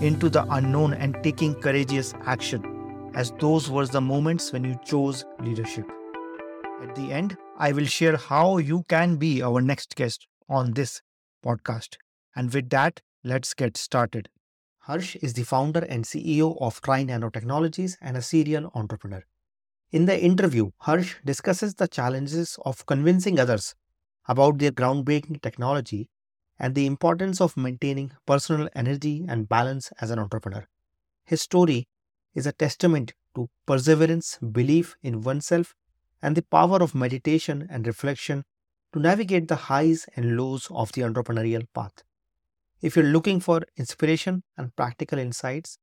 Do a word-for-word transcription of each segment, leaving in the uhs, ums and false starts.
into the unknown and taking courageous action, as those were the moments when you chose leadership. At the end, I will share how you can be our next guest on this podcast. And with that, let's get started. Harsh is the founder and C E O of TriNano Technologies and a serial entrepreneur. In the interview, Harsh discusses the challenges of convincing others about their groundbreaking technology and the importance of maintaining personal energy and balance as an entrepreneur. His story is a testament to perseverance, belief in oneself, and the power of meditation and reflection to navigate the highs and lows of the entrepreneurial path. If you're looking for inspiration and practical insights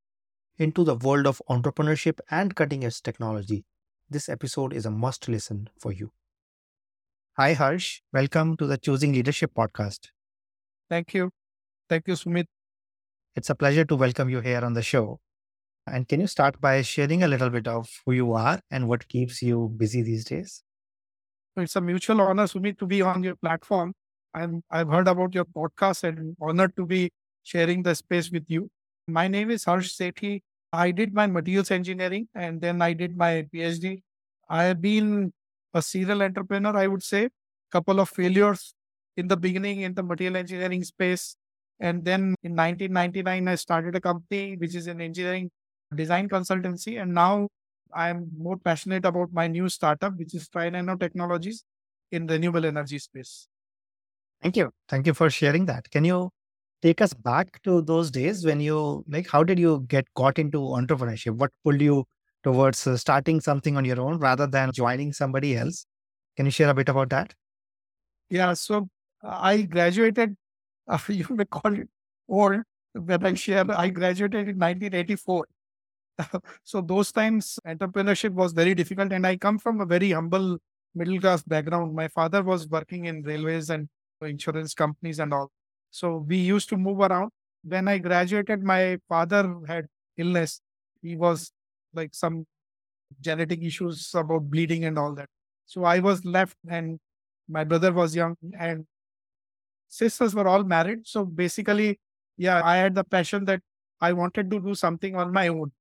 into the world of entrepreneurship and cutting-edge technology, this episode is a must-listen for you. Hi Harsh, welcome to the Choosing Leadership podcast. Thank you. Thank you, Sumit. It's a pleasure to welcome you here on the show. And can you start by sharing a little bit of who you are and what keeps you busy these days? It's a mutual honor, Sumit, to be on your platform. I'm, I've heard about your podcast and honored to be sharing the space with you. My name is Harsh Sethi. I did my materials engineering and then I did my PhD. I have been a serial entrepreneur, I would say. Couple of failures in the beginning in the material engineering space. And then in nineteen ninety-nine, I started a company, which is an engineering design consultancy. And now I'm more passionate about my new startup, which is TriNano Technologies in renewable energy space. Thank you. Thank you for sharing that. Can you take us back to those days when you, like, how did you get got into entrepreneurship? What pulled you towards uh, starting something on your own rather than joining somebody else? Can you share a bit about that? Yeah. So, I graduated, uh, you may call it old, when I share, I graduated in nineteen eighty-four. So those times, entrepreneurship was very difficult. And I come from a very humble middle-class background. My father was working in railways and insurance companies and all. So we used to move around. When I graduated, my father had illness. He was like some genetic issues about bleeding and all that. So I was left and my brother was young and sisters were all married. So basically, yeah, I had the passion that I wanted to do something on my own.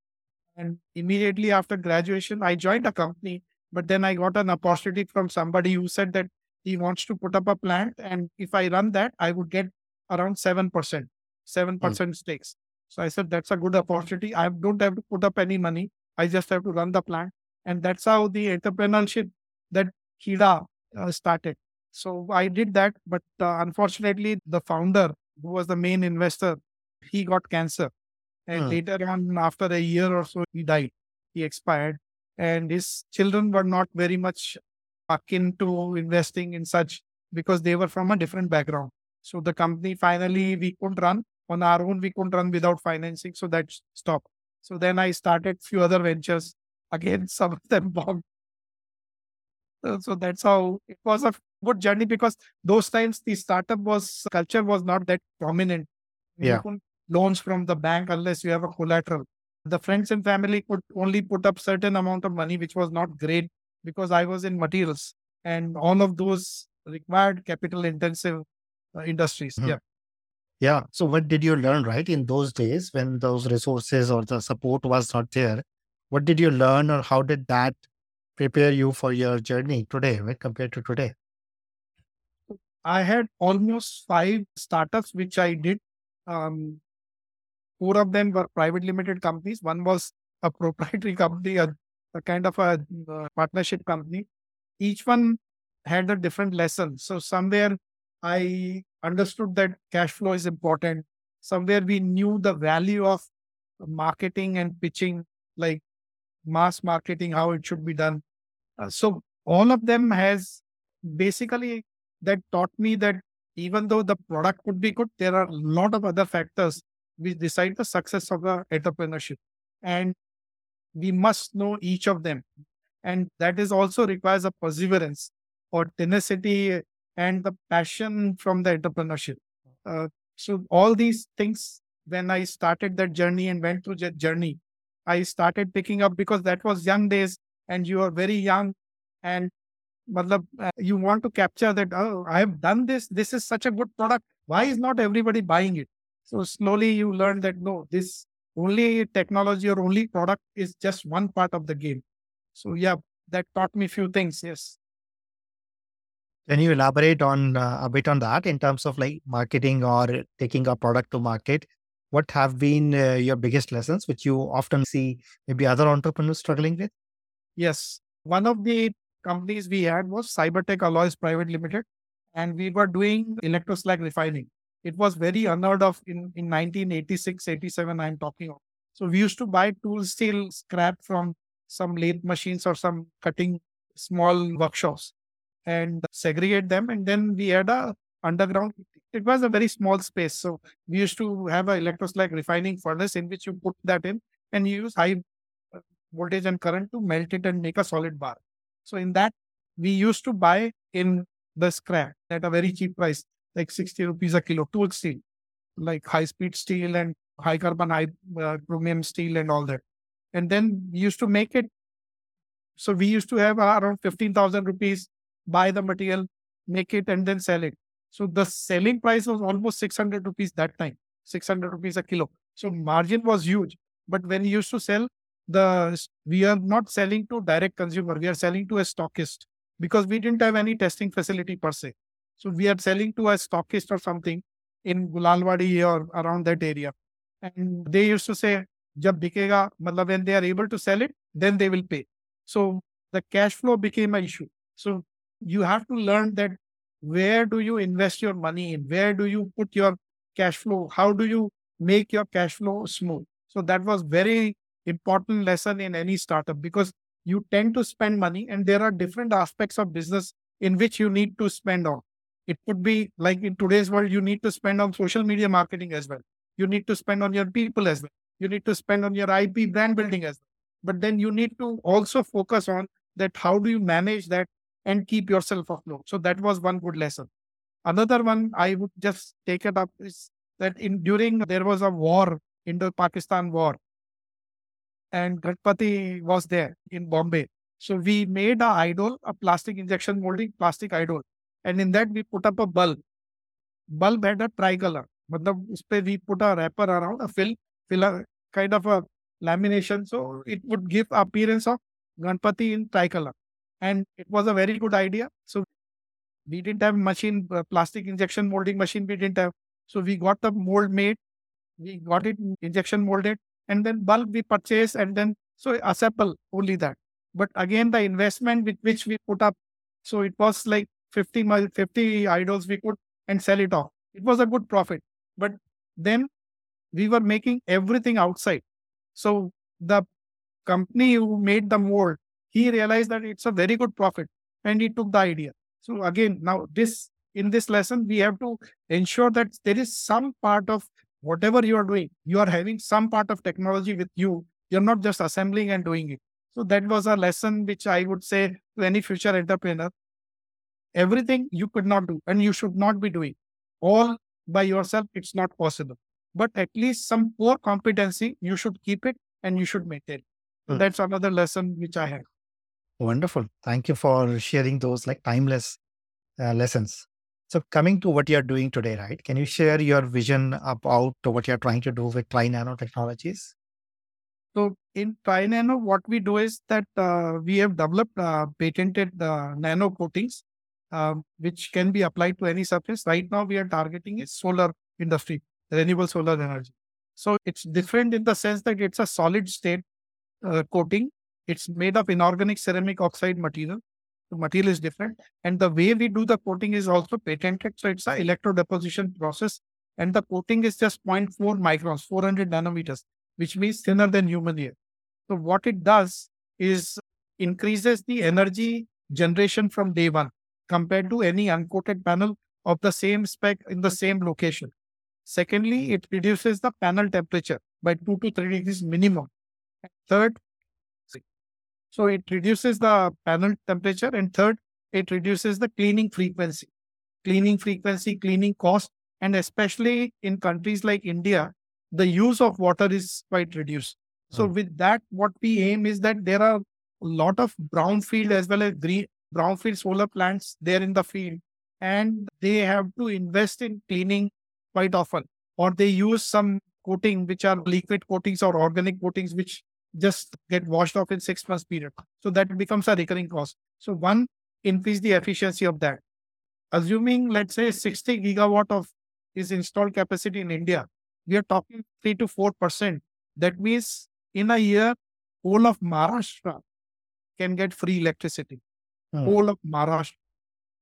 And immediately after graduation, I joined a company, but then I got an opportunity from somebody who said that he wants to put up a plant. And if I run that, I would get around seven percent, seven percent stakes. So I said, that's a good opportunity. I don't have to put up any money. I just have to run the plant. And that's how the entrepreneurship that Hida uh, started. So I did that, but uh, unfortunately, the founder, who was the main investor, he got cancer. And hmm. later on, after a year or so, he died. He expired. And his children were not very much akin to investing in such, because they were from a different background. So the company, finally, we couldn't run. On our own, we couldn't run without financing. So that stopped. So then I started a few other ventures. Again, some of them bombed. So that's how it was a good journey, because those times the startup was culture was not that prominent. Yeah. You couldn't loans from the bank unless you have a collateral. The friends and family could only put up certain amount of money, which was not great because I was in materials and all of those required capital intensive uh, industries. Mm-hmm. Yeah. Yeah. So what did you learn, right? In those days when those resources or the support was not there, what did you learn or how did that prepare you for your journey today, right? Compared to today? I had almost five startups, which I did. Um, four of them were private limited companies. One was a proprietary company, a, a kind of a, a partnership company. Each one had a different lesson. So somewhere I understood that cash flow is important. Somewhere we knew the value of marketing and pitching, like mass marketing, how it should be done. Uh, so all of them has basically that taught me that even though the product could be good, there are a lot of other factors which decide the success of the entrepreneurship. And we must know each of them. And that is also requires a perseverance or tenacity and the passion from the entrepreneurship. Uh, so all these things, when I started that journey and went through that journey, I started picking up because that was young days and you are very young and you want to capture that, oh, I have done this. This is such a good product. Why is not everybody buying it? So slowly you learn that, no, this only technology or only product is just one part of the game. So yeah, that taught me a few things. Yes. Can you elaborate on uh, a bit on that in terms of like marketing or taking a product to market? What have been uh, your biggest lessons, which you often see maybe other entrepreneurs struggling with? Yes. One of the companies we had was Cybertech Alloys Private Limited, and we were doing electroslag refining. It was very unheard of in, in nineteen eighty-six, eighty-seven, I'm talking of. So we used to buy tool steel scrap from some lathe machines or some cutting small workshops and segregate them. And then we had a underground, it was a very small space. So we used to have an electroslag refining furnace in which you put that in and you use high voltage and current to melt it and make a solid bar. So in that, we used to buy in the scrap at a very cheap price, like sixty rupees a kilo, tool steel, like high-speed steel and high carbon, high uh, chromium steel and all that. And then we used to make it. So we used to have around fifteen thousand rupees, buy the material, make it and then sell it. So the selling price was almost six hundred rupees that time, six hundred rupees a kilo. So margin was huge. But when you used to sell, The we are not selling to direct consumer. We are selling to a stockist because we didn't have any testing facility per se. So we are selling to a stockist or something in Gulalwadi or around that area. And they used to say, Jab bikega, matlab, when they are able to sell it, then they will pay. So the cash flow became an issue. So you have to learn that where do you invest your money in? Where do you put your cash flow? How do you make your cash flow smooth? So that was very important lesson in any startup because you tend to spend money and there are different aspects of business in which you need to spend on. It could be like in today's world, you need to spend on social media marketing as well. You need to spend on your people as well. You need to spend on your I P brand building as well. But then you need to also focus on that. How do you manage that and keep yourself afloat? So that was one good lesson. Another one I would just take it up is that in during there was a war, Indo-Pakistan war. And Ganpati was there in Bombay. So we made a idol, a plastic injection molding plastic idol. And in that we put up a bulb. Bulb had a tricolor. We put a wrapper around, a fill, fill a kind of a lamination. So it would give appearance of Ganpati in tricolor. And it was a very good idea. So we didn't have machine, uh, plastic injection molding machine we didn't have. So we got the mold made. We got it injection molded. And then bulk we purchase and then, so assemble only that. But again, the investment with which we put up, so it was like fifty, fifty idols we could and sell it off. It was a good profit. But then we were making everything outside. So the company who made the mold, he realized that it's a very good profit and he took the idea. So again, now this, in this lesson, we have to ensure that there is some part of whatever you are doing, you are having some part of technology with you. You're not just assembling and doing it. So that was a lesson which I would say to any future entrepreneur. Everything you could not do and you should not be doing. All by yourself, it's not possible. But at least some core competency, you should keep it and you should maintain. So mm. That's another lesson which I had. Wonderful. Thank you for sharing those like timeless uh, lessons. So coming to what you're doing today, right? Can you share your vision about what you're trying to do with TriNano Technologies? So in TriNano, what we do is that uh, we have developed uh, patented uh, nano coatings, uh, which can be applied to any surface. Right now, we are targeting a solar industry, renewable solar energy. So it's different in the sense that it's a solid state uh, coating. It's made of inorganic ceramic oxide material. The material is different. And the way we do the coating is also patented. So it's an electrodeposition process. And the coating is just zero point four microns, four hundred nanometers, which means thinner than human hair. So what it does is increases the energy generation from day one compared to any uncoated panel of the same spec in the same location. Secondly, it reduces the panel temperature by two to three degrees minimum. Third, so it reduces the panel temperature. And third, it reduces the cleaning frequency, cleaning frequency, cleaning cost. And especially in countries like India, the use of water is quite reduced. So hmm. with that, what we aim is that there are a lot of brownfield as well as green brownfield solar plants there in the field. And they have to invest in cleaning quite often, or they use some coating, which are liquid coatings or organic coatings, which just get washed off in six months period. So that becomes a recurring cost. So one, increase the efficiency of that. Assuming, let's say, sixty gigawatt of is installed capacity in India, we are talking three to four percent. That means in a year, whole of Maharashtra can get free electricity. Hmm. Whole of Maharashtra.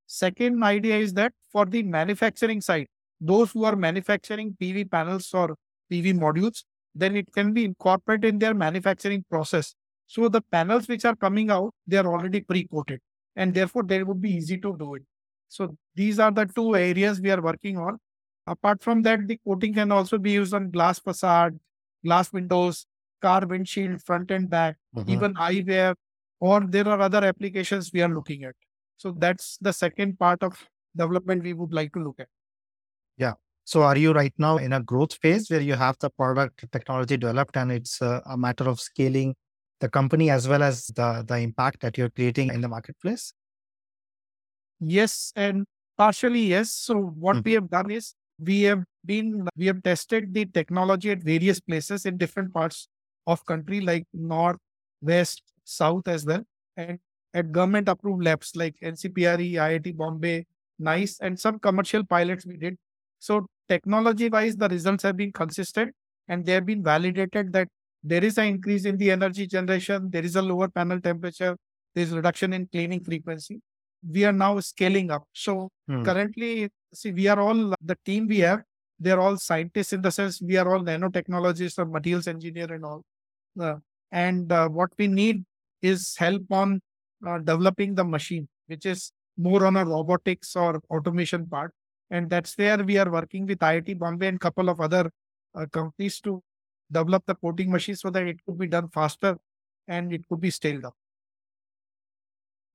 Second idea is that for the manufacturing side, those who are manufacturing P V panels or P V modules, then it can be incorporated in their manufacturing process. So the panels which are coming out, they are already pre-coated, and therefore they would be easy to do it. So these are the two areas we are working on. Apart from that, the coating can also be used on glass facade, glass windows, car windshield, front and back, mm-hmm. even eyewear, or there are other applications we are looking at. So that's the second part of development we would like to look at. Yeah. So are you right now in a growth phase where you have the product technology developed and it's a, a matter of scaling the company as well as the, the impact that you're creating in the marketplace? Yes, and partially yes. So what mm. we have done is we have been, we have tested the technology at various places in different parts of country like north, west, south as well. And at government approved labs like N C P R E, I I T Bombay, NICE, and some commercial pilots we did. So technology-wise, the results have been consistent and they have been validated that there is an increase in the energy generation, there is a lower panel temperature, there is reduction in cleaning frequency. We are now scaling up. So hmm. currently, see, we are all, the team we have, they're all scientists in the sense we are all nanotechnologists or materials engineer and all. Uh, and uh, what we need is help on uh, developing the machine, which is more on a robotics or automation part. And that's where we are working with I I T Bombay and a couple of other uh, companies to develop the coating machine so that it could be done faster and it could be scaled up.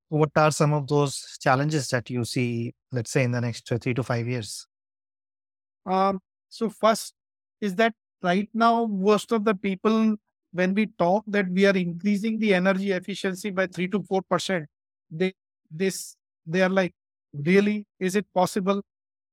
What are some of those challenges that you see, let's say, in the next three to five years? Um, so first is that right now, most of the people, when we talk that we are increasing the energy efficiency by three to four percent, they, this, they are like, really, is it possible?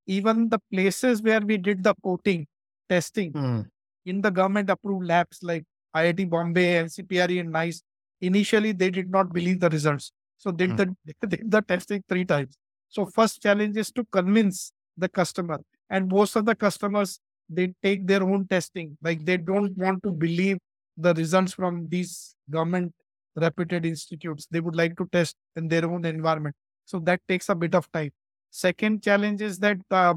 Even the places where we did the coating testing mm. in the government-approved labs like I I T Bombay, N C P R E, and NICE, initially they did not believe the results. So did mm. the they did the testing three times. So first challenge is to convince the customer. And most of the customers, they take their own testing. Like they don't want to believe the results from these government-reputed institutes. They would like to test in their own environment. So that takes a bit of time. Second challenge is that uh,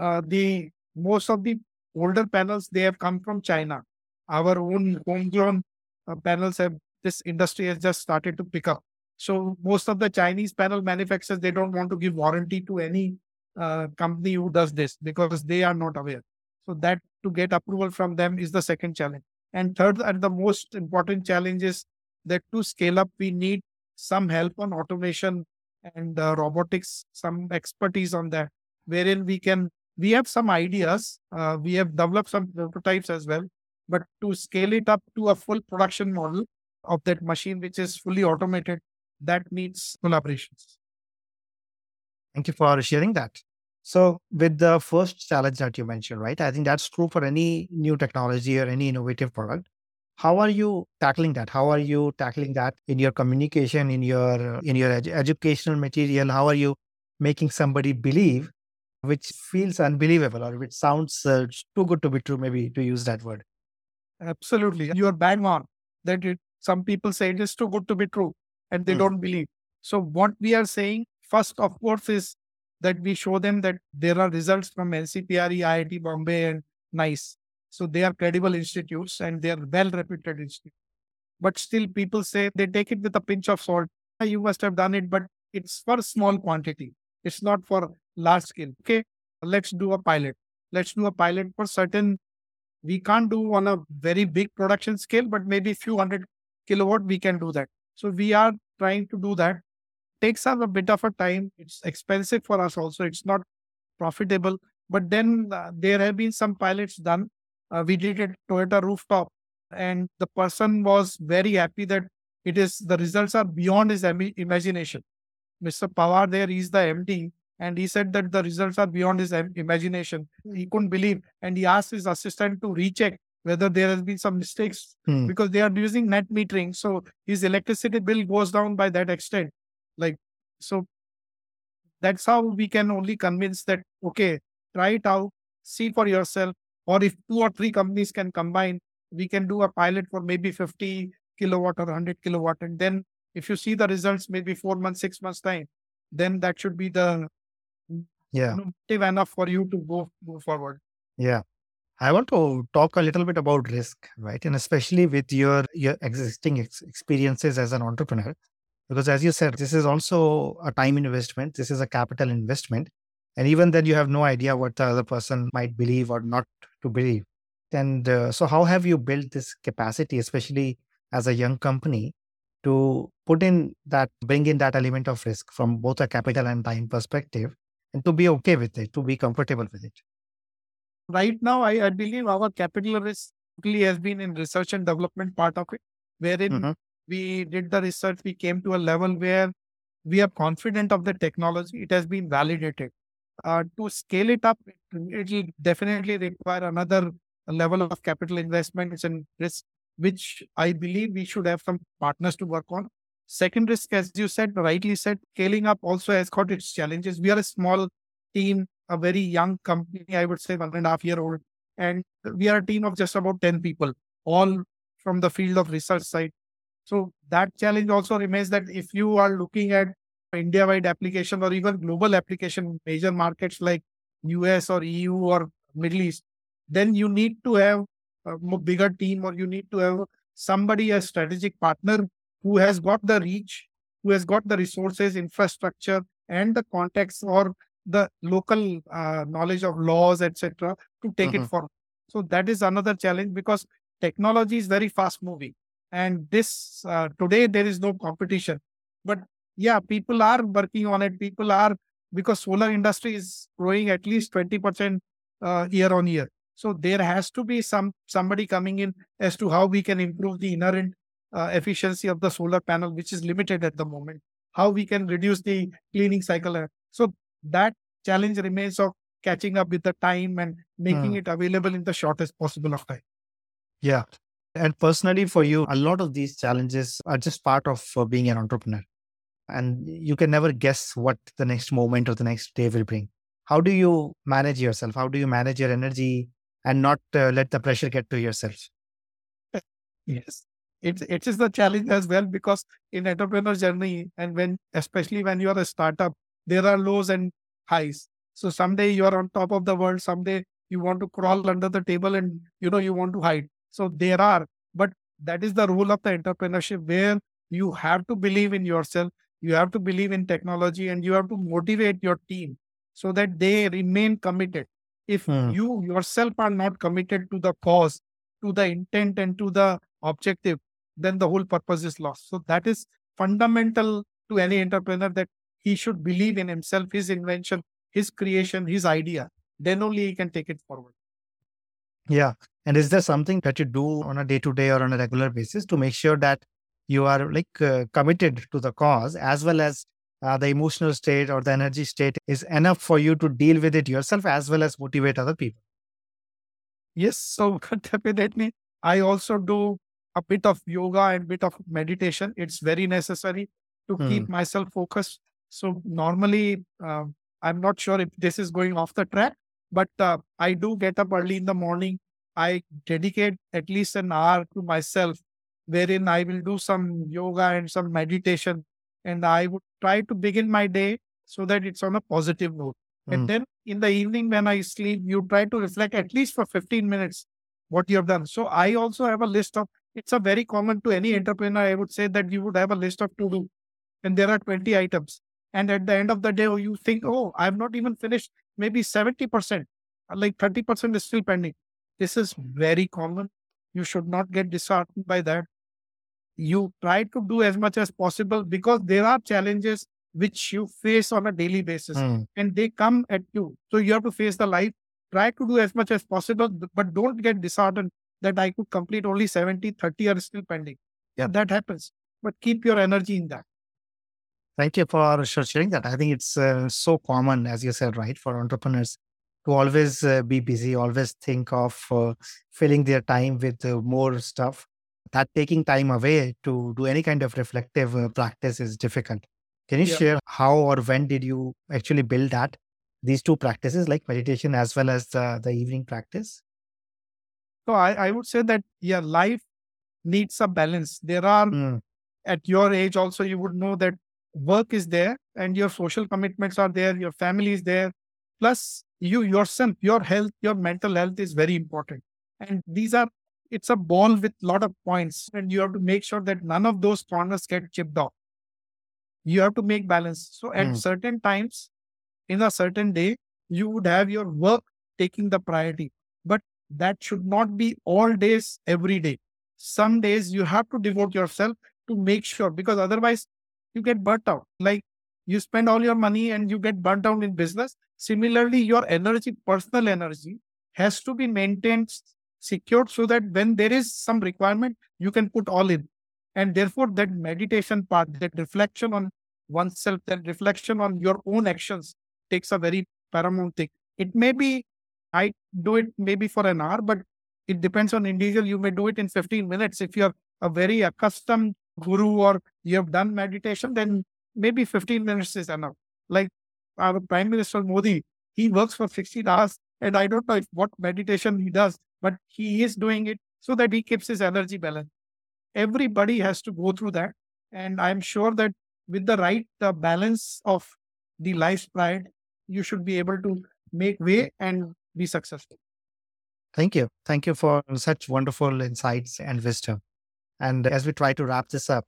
uh, the most of the older panels, they have come from China. Our own homegrown uh, panels have, this industry has just started to pick up. So most of the Chinese panel manufacturers, they don't want to give warranty to any uh, company who does this because they are not aware. So that to get approval from them is the second challenge. And third and the most important challenge is that to scale up, we need some help on automation and uh, robotics, some expertise on that, wherein we can, we have some ideas, uh, we have developed some prototypes as well, But to scale it up to a full production model of that machine, which is fully automated, that needs collaborations. Thank you for sharing that. So with the first challenge that you mentioned, right? I think that's true for any new technology or any innovative product. How are you tackling that? How are you tackling that in your communication, in your in your edu- educational material? How are you making somebody believe, which feels unbelievable or which sounds uh, too good to be true, maybe to use that word? Absolutely. You are bang on that. It, some people say it is too good to be true and they mm. don't believe. So what we are saying, first, of course, is that we show them that there are results from N C P R E, I I T Bombay and NICE. So they are credible institutes and they are well-reputed institutes. But still people say they take it with a pinch of salt. You must have done it, but it's for small quantity. It's not for large scale. Okay, let's do a pilot. Let's do a pilot for certain. We can't do on a very big production scale, but maybe few hundred kilowatt, we can do that. So we are trying to do that. Takes us a bit of a time. It's expensive for us also. It's not profitable. But then uh, there have been some pilots done. Uh, we did it Toyota rooftop, and the person was very happy that it is the results are beyond his im- imagination. Mister Pawar there, he's the M D, and he said that the results are beyond his im- imagination. He couldn't believe, and he asked his assistant to recheck whether there has been some mistakes hmm. because they are using net metering, so his electricity bill goes down by that extent. Like so, that's how we can only convince that okay, try it out, see for yourself. Or if two or three companies can combine, we can do a pilot for maybe fifty kilowatt or one hundred kilowatt. And then if you see the results, maybe four months, six months time, then that should be the yeah innovative enough for you to go, go forward. Yeah. I want to talk a little bit about risk, right? And especially with your, your existing ex- experiences as an entrepreneur, because as you said, this is also a time investment. This is a capital investment. And even then you have no idea what the other person might believe or not to believe. And uh, so how have you built this capacity, especially as a young company, to put in that, bring in that element of risk from both a capital and time perspective and to be okay with it, to be comfortable with it? Right now, I, I believe our capital risk really has been in research and development part of it, wherein mm-hmm. we did the research, we came to a level where we are confident of the technology, it has been validated. Uh, to scale it up, it will definitely require another level of capital investments and risk, which I believe we should have some partners to work on. Second risk, as you said, rightly said, scaling up also has got its challenges. We are a small team, a very young company, I would say one and a half year old. And we are a team of just about ten people, all from the field of research side. So that challenge also remains that if you are looking at India-wide application or even global application, major markets like U S or E U or Middle East, then you need to have a bigger team or you need to have somebody, a strategic partner who has got the reach, who has got the resources, infrastructure and the context or the local uh, knowledge of laws, et cetera to take mm-hmm. it forward. So that is another challenge because technology is very fast moving. And this uh, today there is no competition. But yeah, people are working on it. People are, because solar industry is growing at least twenty percent uh, year on year. So there has to be some somebody coming in as to how we can improve the inherent uh, efficiency of the solar panel, which is limited at the moment, how we can reduce the cleaning cycle. So that challenge remains of catching up with the time and making mm. it available in the shortest possible of time. Yeah. And personally for you, a lot of these challenges are just part of uh, being an entrepreneur. And you can never guess what the next moment or the next day will bring. How do you manage yourself? How do you manage your energy and not uh, let the pressure get to yourself? Yes, it, it is the challenge as well, because in entrepreneur journey and when, especially when you are a startup, there are lows and highs. So someday you are on top of the world. Someday you want to crawl under the table and, you know, you want to hide. So there are, but that is the role of the entrepreneurship where you have to believe in yourself. You have to believe in technology and you have to motivate your team so that they remain committed. If hmm. you yourself are not committed to the cause, to the intent and to the objective, then the whole purpose is lost. So that is fundamental to any entrepreneur, that he should believe in himself, his invention, his creation, his idea. Then only he can take it forward. Yeah. And is there something that you do on a day-to-day or on a regular basis to make sure that you are like uh, committed to the cause, as well as uh, the emotional state or the energy state is enough for you to deal with it yourself, as well as motivate other people? Yes. So definitely, I also do a bit of yoga and bit of meditation. It's very necessary to hmm. keep myself focused. So normally, uh, I'm not sure if this is going off the track, but uh, I do get up early in the morning. I dedicate at least an hour to myself, wherein I will do some yoga and some meditation. And I would try to begin my day so that it's on a positive note. Mm. And then in the evening when I sleep, you try to reflect at least for fifteen minutes what you have done. So I also have a list of, it's a very common to any entrepreneur, I would say that you would have a list of to-do. And there are twenty items. And at the end of the day, you think, oh, I've not even finished maybe seventy percent, like thirty percent is still pending. This is very common. You should not get disheartened by that. You try to do as much as possible because there are challenges which you face on a daily basis mm. and they come at you. So you have to face the life. Try to do as much as possible, but don't get disheartened that I could complete only seventy, thirty are still pending. Yeah, that happens. But keep your energy in that. Thank you for sharing that. I think it's uh, so common, as you said, right, for entrepreneurs to always uh, be busy, always think of uh, filling their time with uh, more stuff. That taking time away to do any kind of reflective uh, practice is difficult. Can you yeah. share how or when did you actually build that, these two practices like meditation as well as the, the evening practice? So I, I would say that yeah, life needs a balance. There are, mm. at your age also, you would know that work is there and your social commitments are there, your family is there. Plus you yourself, your health, your mental health is very important. And these are, it's a ball with a lot of points and you have to make sure that none of those corners get chipped off. You have to make balance. So at mm. certain times in a certain day, you would have your work taking the priority, but that should not be all days, every day. Some days you have to devote yourself to make sure, because otherwise you get burnt out. Like you spend all your money and you get burnt out in business. Similarly, your energy, personal energy has to be maintained, secured, so that when there is some requirement, you can put all in. And therefore that meditation part, that reflection on oneself, that reflection on your own actions takes a very paramount thing. It may be, I do it maybe for an hour, but it depends on individual. You may do it in fifteen minutes. If you're a very accustomed guru or you have done meditation, then maybe fifteen minutes is enough. Like our Prime Minister Modi, he works for sixteen hours and I don't know if what meditation he does, but he is doing it so that he keeps his energy balance. Everybody has to go through that. And I'm sure that with the right the balance of the life's pride, you should be able to make way and be successful. Thank you. Thank you for such wonderful insights and wisdom. And as we try to wrap this up,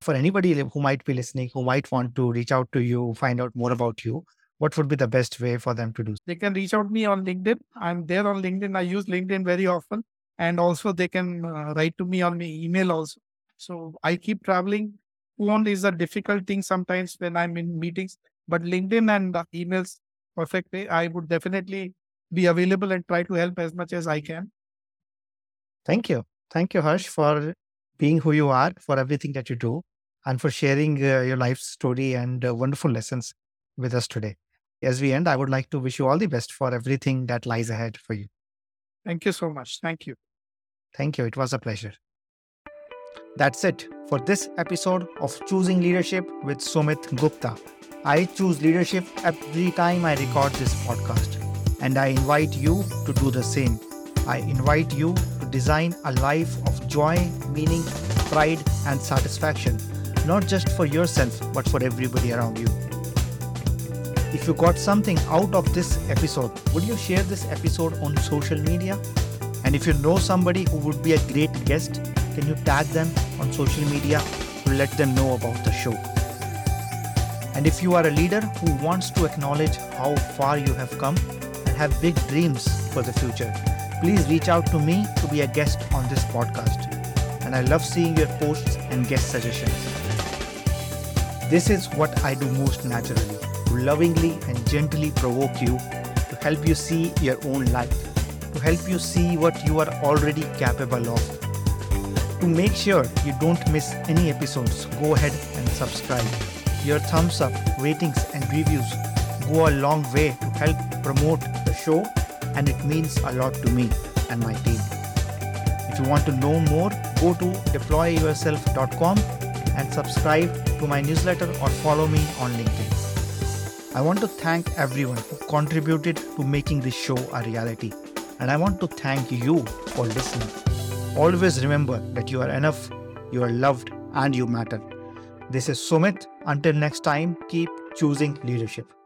for anybody who might be listening, who might want to reach out to you, find out more about you, what would be the best way for them to do? They can reach out to me on LinkedIn. I'm there on LinkedIn. I use LinkedIn very often. And also they can uh, write to me on my email also. So I keep traveling. Phone is a difficult thing sometimes when I'm in meetings, but LinkedIn and uh, emails, perfect way. I would definitely be available and try to help as much as I can. Thank you. Thank you, Harsh, for being who you are, for everything that you do, and for sharing uh, your life story and uh, wonderful lessons with us today. As we end, I would like to wish you all the best for everything that lies ahead for you. Thank you so much. Thank you. Thank you. It was a pleasure. That's it for this episode of Choosing Leadership with Sumit Gupta. I choose leadership every time I record this podcast, and I invite you to do the same. I invite you to design a life of joy, meaning, pride, and satisfaction, not just for yourself, but for everybody around you. If you got something out of this episode, would you share this episode on social media? And if you know somebody who would be a great guest, can you tag them on social media to let them know about the show? And if you are a leader who wants to acknowledge how far you have come and have big dreams for the future, please reach out to me to be a guest on this podcast. And I love seeing your posts and guest suggestions. This is what I do most naturally, to lovingly and gently provoke you to help you see your own light. to help you see what you are already capable of. To make sure you don't miss any episodes, go ahead and subscribe. Your thumbs up, ratings and reviews go a long way to help promote the show, and it means a lot to me and my team. If you want to know more, go to deploy yourself dot com and subscribe to my newsletter or follow me on LinkedIn. I want to thank everyone who contributed to making this show a reality, and I want to thank you for listening. Always remember that you are enough, you are loved, and you matter. This is Sumit. Until next time, keep choosing leadership.